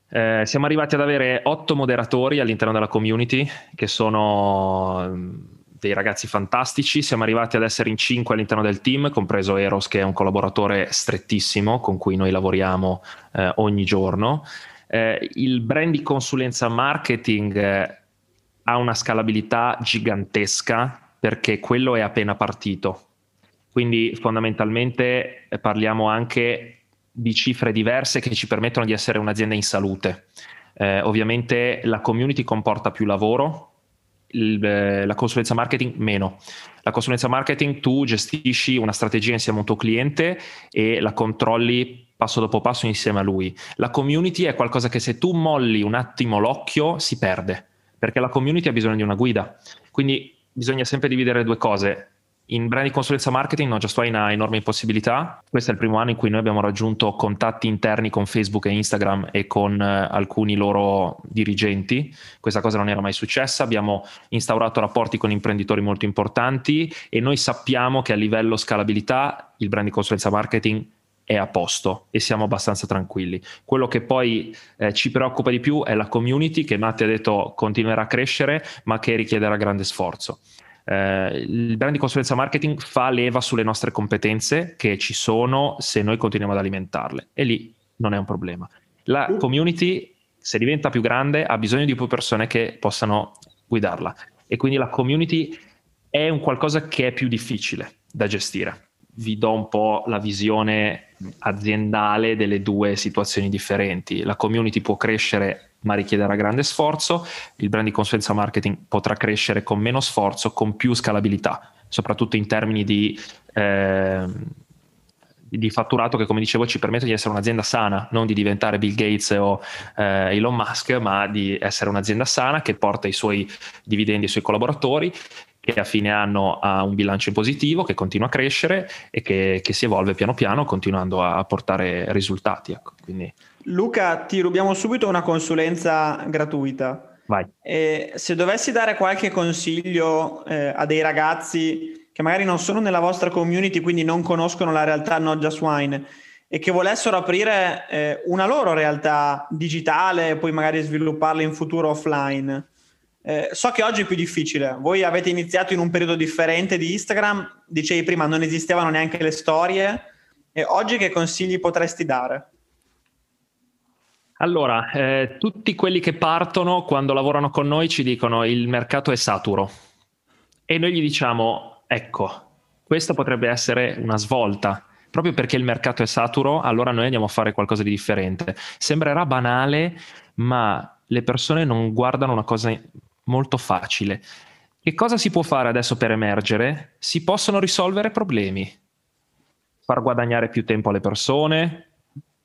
Eh, siamo arrivati ad avere otto moderatori all'interno della community, che sono dei ragazzi fantastici. Siamo arrivati ad essere in cinque all'interno del team, compreso Eros, che è un collaboratore strettissimo con cui noi lavoriamo eh, ogni giorno. Eh, il brand di consulenza marketing eh, ha una scalabilità gigantesca, perché quello è appena partito. Quindi fondamentalmente parliamo anche di cifre diverse che ci permettono di essere un'azienda in salute. Eh, ovviamente la community comporta più lavoro, il, eh, la consulenza marketing meno. La consulenza marketing, tu gestisci una strategia insieme a un tuo cliente e la controlli passo dopo passo insieme a lui. La community è qualcosa che, se tu molli un attimo l'occhio, si perde, perché la community ha bisogno di una guida. Quindi bisogna sempre dividere le due cose. In brand di consulenza marketing Not Just Wine ha enormi possibilità. Questo è il primo anno in cui noi abbiamo raggiunto contatti interni con Facebook e Instagram e con eh, alcuni loro dirigenti. Questa cosa non era mai successa. Abbiamo instaurato rapporti con imprenditori molto importanti e noi sappiamo che a livello scalabilità il brand di consulenza marketing è a posto e siamo abbastanza tranquilli. Quello che poi eh, ci preoccupa di più è la community, che Matte ha detto continuerà a crescere, ma che richiederà grande sforzo. Uh, il brand di consulenza marketing fa leva sulle nostre competenze, che ci sono se noi continuiamo ad alimentarle, e lì non è un problema. La community, se diventa più grande, ha bisogno di più persone che possano guidarla, e quindi la community è un qualcosa che è più difficile da gestire. Vi do un po' la visione aziendale delle due situazioni differenti. La community può crescere, ma richiederà grande sforzo. Il brand di consulenza marketing potrà crescere con meno sforzo, con più scalabilità, soprattutto in termini di, eh, di fatturato, che, come dicevo, ci permette di essere un'azienda sana, non di diventare Bill Gates o eh, Elon Musk, ma di essere un'azienda sana che porta i suoi dividendi ai suoi collaboratori, che a fine anno ha un bilancio positivo, che continua a crescere e che, che si evolve piano piano, continuando a portare risultati. Ecco, quindi... Luca, ti rubiamo subito una consulenza gratuita. Vai. E se dovessi dare qualche consiglio eh, a dei ragazzi che magari non sono nella vostra community, quindi non conoscono la realtà Not Just Wine, e che volessero aprire eh, una loro realtà digitale e poi magari svilupparla in futuro offline... Eh, so che oggi è più difficile. Voi avete iniziato in un periodo differente di Instagram, dicevi prima non esistevano neanche le storie, e oggi che consigli potresti dare? Allora, eh, tutti quelli che partono, quando lavorano con noi, ci dicono il mercato è saturo, e noi gli diciamo ecco, questa potrebbe essere una svolta. Proprio perché il mercato è saturo, allora noi andiamo a fare qualcosa di differente. Sembrerà banale, ma le persone non guardano una cosa molto facile. Che cosa si può fare adesso per emergere? Si possono risolvere problemi, far guadagnare più tempo alle persone,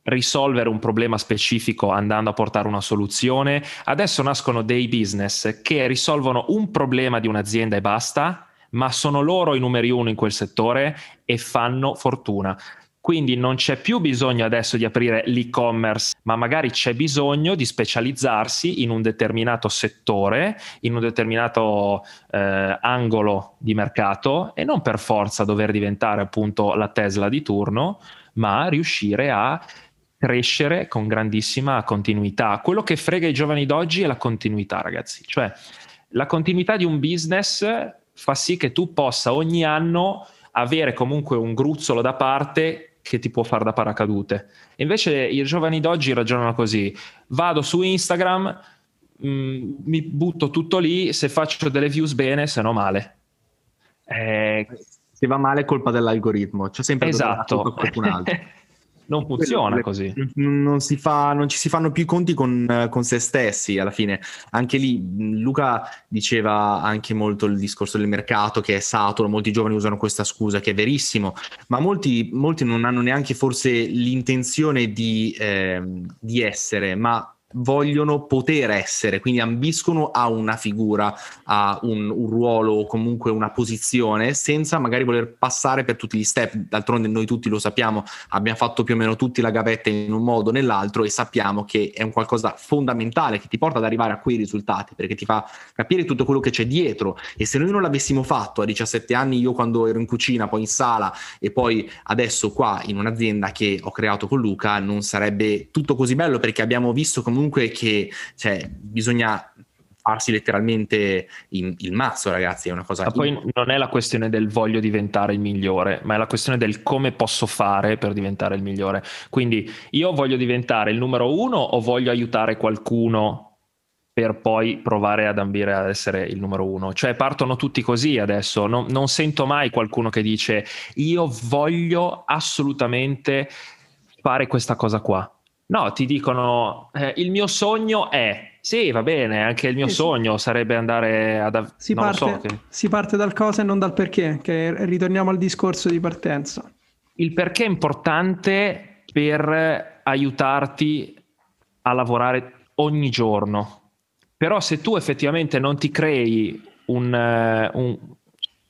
risolvere un problema specifico andando a portare una soluzione. Adesso nascono dei business che risolvono un problema di un'azienda e basta, ma sono loro i numeri uno in quel settore e fanno fortuna. Quindi non c'è più bisogno adesso di aprire l'e-commerce, ma magari c'è bisogno di specializzarsi in un determinato settore, in un determinato eh, angolo di mercato, e non per forza dover diventare appunto la Tesla di turno, ma riuscire a crescere con grandissima continuità. Quello che frega i giovani d'oggi è la continuità, ragazzi. Cioè, la continuità di un business fa sì che tu possa ogni anno avere comunque un gruzzolo da parte che ti può far da paracadute. Invece i giovani d'oggi ragionano così: vado su Instagram, mh, mi butto tutto lì, se faccio delle views bene, se no male. Eh, se va male è colpa dell'algoritmo, c'è sempre, esatto, da qualcun altro. Non funziona così. Non, si fa, non ci si fanno più i conti con, con se stessi alla fine. Anche lì Luca diceva anche molto il discorso del mercato che è saturo, molti giovani usano questa scusa, che è verissimo, ma molti, molti non hanno neanche forse l'intenzione di, eh, di essere, ma vogliono poter essere, quindi ambiscono a una figura, a un, un ruolo o comunque una posizione, senza magari voler passare per tutti gli step. D'altronde noi tutti lo sappiamo, abbiamo fatto più o meno tutti la gavetta in un modo o nell'altro, e sappiamo che è un qualcosa fondamentale che ti porta ad arrivare a quei risultati, perché ti fa capire tutto quello che c'è dietro. E se noi non l'avessimo fatto a diciassette anni, io quando ero in cucina, poi in sala e poi adesso qua in un'azienda che ho creato con Luca, non sarebbe tutto così bello, perché abbiamo visto comunque comunque che, cioè, bisogna farsi letteralmente in, il mazzo, ragazzi, è una cosa. Ma poi non è la questione del voglio diventare il migliore, ma è la questione del come posso fare per diventare il migliore. Quindi io voglio diventare il numero uno o voglio aiutare qualcuno per poi provare ad ambire ad essere il numero uno? Cioè partono tutti così adesso, non, non sento mai qualcuno che dice io voglio assolutamente fare questa cosa qua. No, ti dicono eh, il mio sogno è... Sì, va bene, anche il mio sì, sogno sì. sarebbe andare ad... Av- si, non parte, lo so che... si parte dal cosa e non dal perché, che ritorniamo al discorso di partenza. Il perché è importante per aiutarti a lavorare ogni giorno. Però se tu effettivamente non ti crei un... un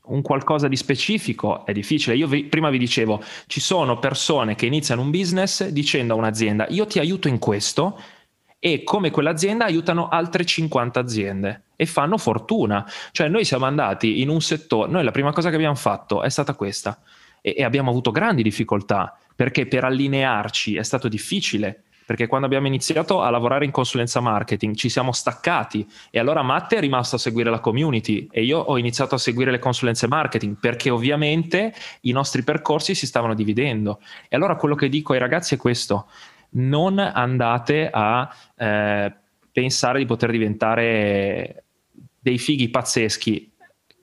un qualcosa di specifico, è difficile. Io vi, prima vi dicevo, ci sono persone che iniziano un business dicendo a un'azienda io ti aiuto in questo, e come quell'azienda aiutano altre cinquanta aziende e fanno fortuna. Cioè noi siamo andati in un settore, noi la prima cosa che abbiamo fatto è stata questa, e, e abbiamo avuto grandi difficoltà, perché per allinearci è stato difficile, perché quando abbiamo iniziato a lavorare in consulenza marketing ci siamo staccati, e allora Matte è rimasto a seguire la community e io ho iniziato a seguire le consulenze marketing, perché ovviamente i nostri percorsi si stavano dividendo. E allora quello che dico ai ragazzi è questo: non andate a eh, pensare di poter diventare dei fighi pazzeschi.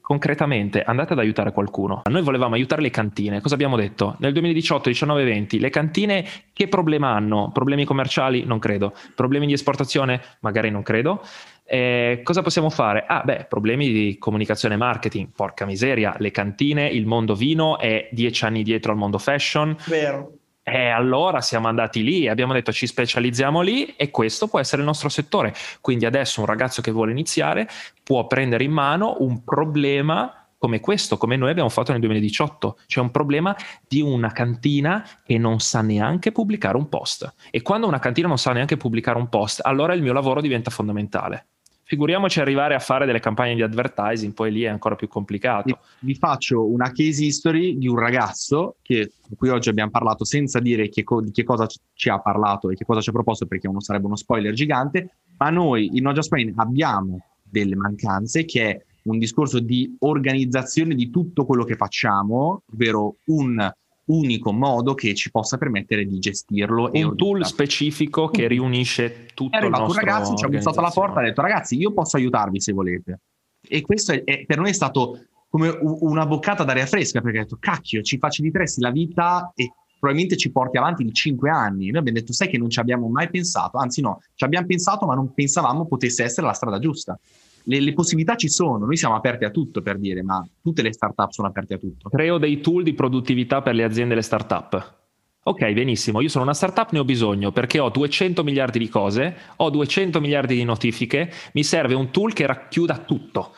Concretamente andate ad aiutare qualcuno. Noi volevamo aiutare le cantine. Cosa abbiamo detto? Nel duemiladiciotto, diciannove, venti le cantine che problema hanno? Problemi commerciali? Non credo. Problemi di esportazione? Magari non credo. Eh, cosa possiamo fare? Ah beh, problemi di comunicazione e marketing. Porca miseria, le cantine, il mondo vino è dieci anni dietro al mondo fashion. Vero. E allora siamo andati lì, abbiamo detto ci specializziamo lì, e questo può essere il nostro settore. Quindi adesso un ragazzo che vuole iniziare può prendere in mano un problema come questo, come noi abbiamo fatto nel duemiladiciotto. C'è un problema di una cantina che non sa neanche pubblicare un post, e quando una cantina non sa neanche pubblicare un post, allora il mio lavoro diventa fondamentale. Figuriamoci arrivare a fare delle campagne di advertising, poi lì è ancora più complicato. Vi faccio una case history di un ragazzo che, di cui oggi abbiamo parlato senza dire che co- di che cosa ci ha parlato e che cosa ci ha proposto, perché uno sarebbe uno spoiler gigante, ma noi in Not Just Wine abbiamo delle mancanze, che è un discorso di organizzazione di tutto quello che facciamo, ovvero un unico modo che ci possa permettere di gestirlo. Un e un tool specifico che riunisce tutto il nostro... È arrivato un ragazzo, ci ha bussato alla porta e ha detto ragazzi io posso aiutarvi se volete, e questo è, è, per noi è stato come una boccata d'aria fresca, perché ha detto cacchio, ci faciliteresti la vita e probabilmente ci porti avanti di cinque anni. Noi abbiamo detto sai che non ci abbiamo mai pensato, anzi no, ci abbiamo pensato ma non pensavamo potesse essere la strada giusta. le, le possibilità ci sono, noi siamo aperti a tutto, per dire, ma tutte le startup sono aperte a tutto. Creo dei tool di produttività per le aziende e le startup. Ok, benissimo, io sono una startup, ne ho bisogno perché ho duecento miliardi di cose, ho duecento miliardi di notifiche, mi serve un tool che racchiuda tutto.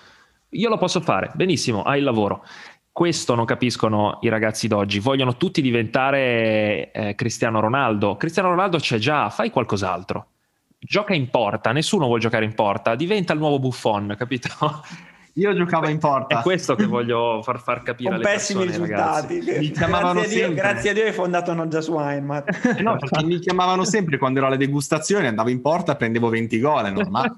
Io lo posso fare, benissimo, hai il lavoro. Questo non capiscono i ragazzi d'oggi, vogliono tutti diventare eh, Cristiano Ronaldo. Cristiano Ronaldo c'è già, fai qualcos'altro. Gioca in porta, nessuno vuole giocare in porta, diventa il nuovo Buffon, capito? Io giocavo in porta. È questo che voglio far, far capire alle persone, risultati. Ragazzi. Mi chiamavano grazie sempre. A Dio, grazie a Dio hai fondato Not Just Wine, ma... eh no, perché mi chiamavano sempre quando ero alle degustazioni, andavo in porta, prendevo venti gol, è normale.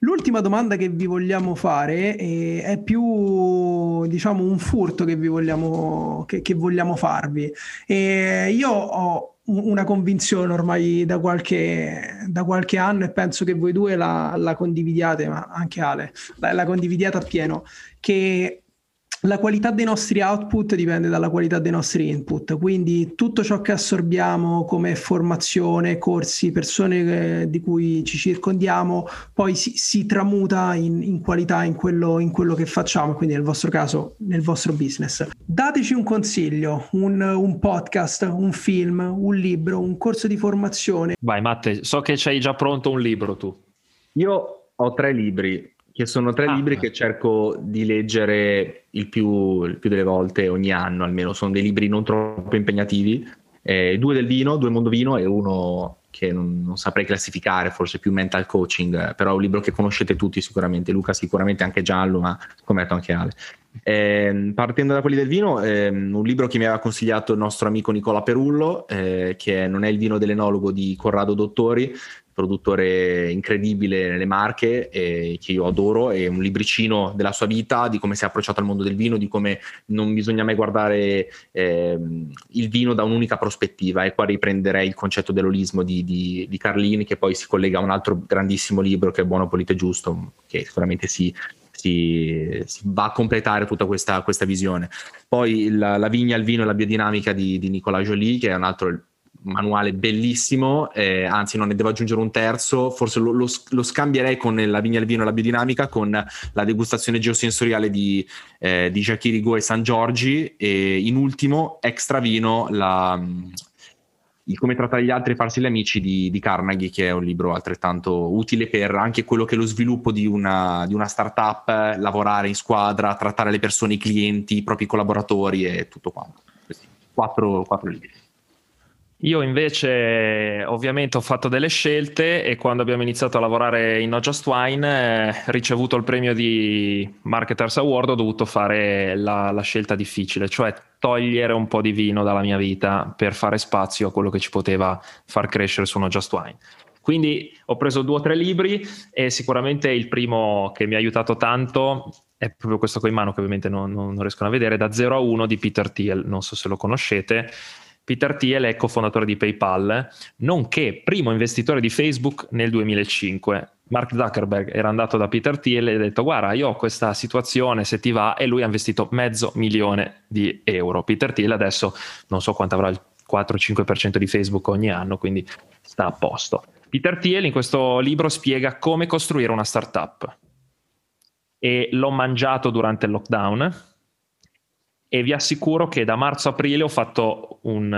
L'ultima domanda che vi vogliamo fare è, è più, diciamo, un furto che vi vogliamo che, che vogliamo farvi. E io ho una convinzione ormai da qualche, da qualche anno, e penso che voi due la, la condividiate, ma anche Ale, la, la condividiate appieno, che la qualità dei nostri output dipende dalla qualità dei nostri input, quindi tutto ciò che assorbiamo come formazione, corsi, persone eh, di cui ci circondiamo, poi si, si tramuta in, in qualità, in quello, in quello che facciamo, quindi nel vostro caso, nel vostro business. Dateci un consiglio, un, un podcast, un film, un libro, un corso di formazione. Vai Matte, so che c'hai già pronto un libro tu. Io ho tre libri. Che sono tre ah, libri che cerco di leggere il più, il più delle volte ogni anno, almeno sono dei libri non troppo impegnativi, eh, due del vino, due mondo vino e uno che non, non saprei classificare, forse più mental coaching, però è un libro che conoscete tutti sicuramente, Luca sicuramente, anche Gianlu, ma come ha detto anche Ale. Eh, partendo da quelli del vino, eh, un libro che mi aveva consigliato il nostro amico Nicola Perullo, eh, che è Non è il vino dell'enologo di Corrado Dottori, produttore incredibile nelle Marche, eh, che io adoro, è un libricino della sua vita, di come si è approcciato al mondo del vino, di come non bisogna mai guardare eh, il vino da un'unica prospettiva, e qua riprenderei il concetto dell'olismo di, di, di Carlin, che poi si collega a un altro grandissimo libro che è Buono, Pulito e Giusto, che sicuramente si... Si, si va a completare tutta questa, questa visione. Poi la, la vigna, il vino e la biodinamica di, di Nicolas Joly, che è un altro manuale bellissimo, eh, anzi non ne devo aggiungere un terzo, forse lo, lo, lo scambierei con La vigna, il vino e la biodinamica con La degustazione geosensoriale di, eh, di Jacques Rigaud e San Giorgi, e in ultimo Extra vino, la, il come trattare gli altri e farsi gli amici di, di Carnegie, che è un libro altrettanto utile per anche quello che è lo sviluppo di una, di una startup, lavorare in squadra, trattare le persone, i clienti, i propri collaboratori e tutto quanto. Questi quattro, quattro libri. Io invece ovviamente ho fatto delle scelte, e quando abbiamo iniziato a lavorare in Not Just Wine, eh, ricevuto il premio di Marketers Award, ho dovuto fare la, la scelta difficile, cioè togliere un po' di vino dalla mia vita per fare spazio a quello che ci poteva far crescere su Not Just Wine. Quindi ho preso due o tre libri, e sicuramente il primo che mi ha aiutato tanto è proprio questo qua in mano, che ovviamente non, non riescono a vedere, Da zero a uno di Peter Thiel, non so se lo conoscete. Peter Thiel è cofondatore di PayPal, nonché primo investitore di Facebook nel duemilacinque. Mark Zuckerberg era andato da Peter Thiel e ha detto: guarda, io ho questa situazione, se ti va, e lui ha investito mezzo milione di euro. Peter Thiel adesso non so quanto avrà, il quattro cinque per cento di Facebook ogni anno, quindi sta a posto. Peter Thiel in questo libro spiega come costruire una startup, e l'ho mangiato durante il lockdown. E vi assicuro che da marzo-aprile ho fatto un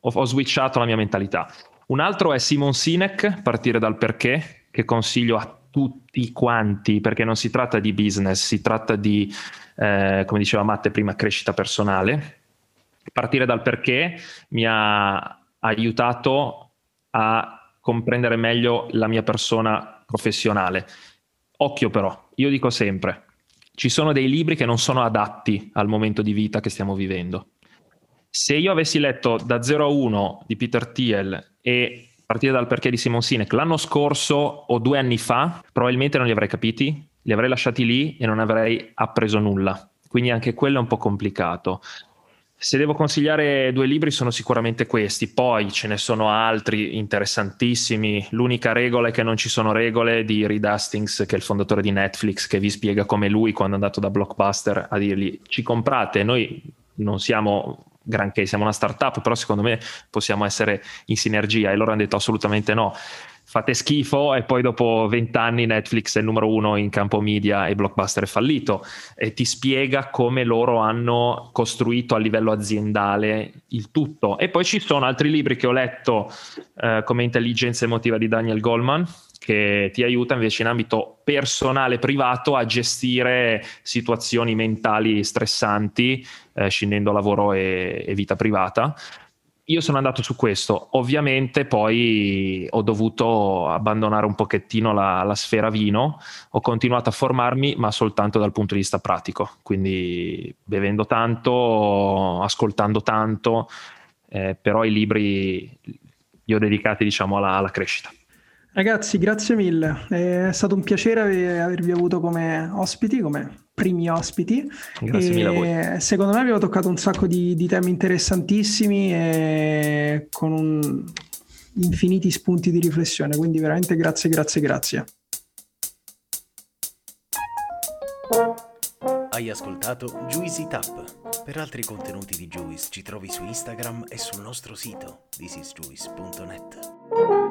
ho, ho switchato la mia mentalità. Un altro è Simon Sinek, Partire dal perché, che consiglio a tutti quanti, perché non si tratta di business, si tratta di eh, come diceva Matte prima, crescita personale. Partire dal perché mi ha aiutato a comprendere meglio la mia persona professionale. Occhio però, io dico sempre: ci sono dei libri che non sono adatti al momento di vita che stiamo vivendo. Se io avessi letto Da zero a uno di Peter Thiel e Partire dal perché di Simon Sinek l'anno scorso o due anni fa, probabilmente non li avrei capiti, li avrei lasciati lì e non avrei appreso nulla. Quindi anche quello è un po' complicato. Se devo consigliare due libri sono sicuramente questi, poi ce ne sono altri interessantissimi. L'unica regola è che non ci sono regole, di Reed Hastings, che è il fondatore di Netflix, che vi spiega come lui, quando è andato da Blockbuster a dirgli: ci comprate, noi non siamo granché, siamo una startup, però secondo me possiamo essere in sinergia, e loro hanno detto assolutamente no. fate schifo, e poi dopo vent'anni Netflix è il numero uno in campo media e Blockbuster è fallito, e ti spiega come loro hanno costruito a livello aziendale il tutto. E poi ci sono altri libri che ho letto, eh, come Intelligenza emotiva di Daniel Goleman, che ti aiuta invece in ambito personale, privato, a gestire situazioni mentali stressanti, eh, scindendo lavoro e, e vita privata. Io sono andato su questo, ovviamente poi ho dovuto abbandonare un pochettino la, la sfera vino, ho continuato a formarmi ma soltanto dal punto di vista pratico, quindi bevendo tanto, ascoltando tanto, eh, però i libri li ho dedicati, diciamo, alla, alla crescita. Ragazzi, grazie mille, è stato un piacere avervi avuto come ospiti, come primi ospiti. Grazie e mille a voi. Secondo me abbiamo toccato un sacco di, di temi interessantissimi e con un, infiniti spunti di riflessione, quindi veramente grazie, grazie, grazie. Hai ascoltato Juicy Tap. Per altri contenuti di Juice ci trovi su Instagram e sul nostro sito this is juice dot net.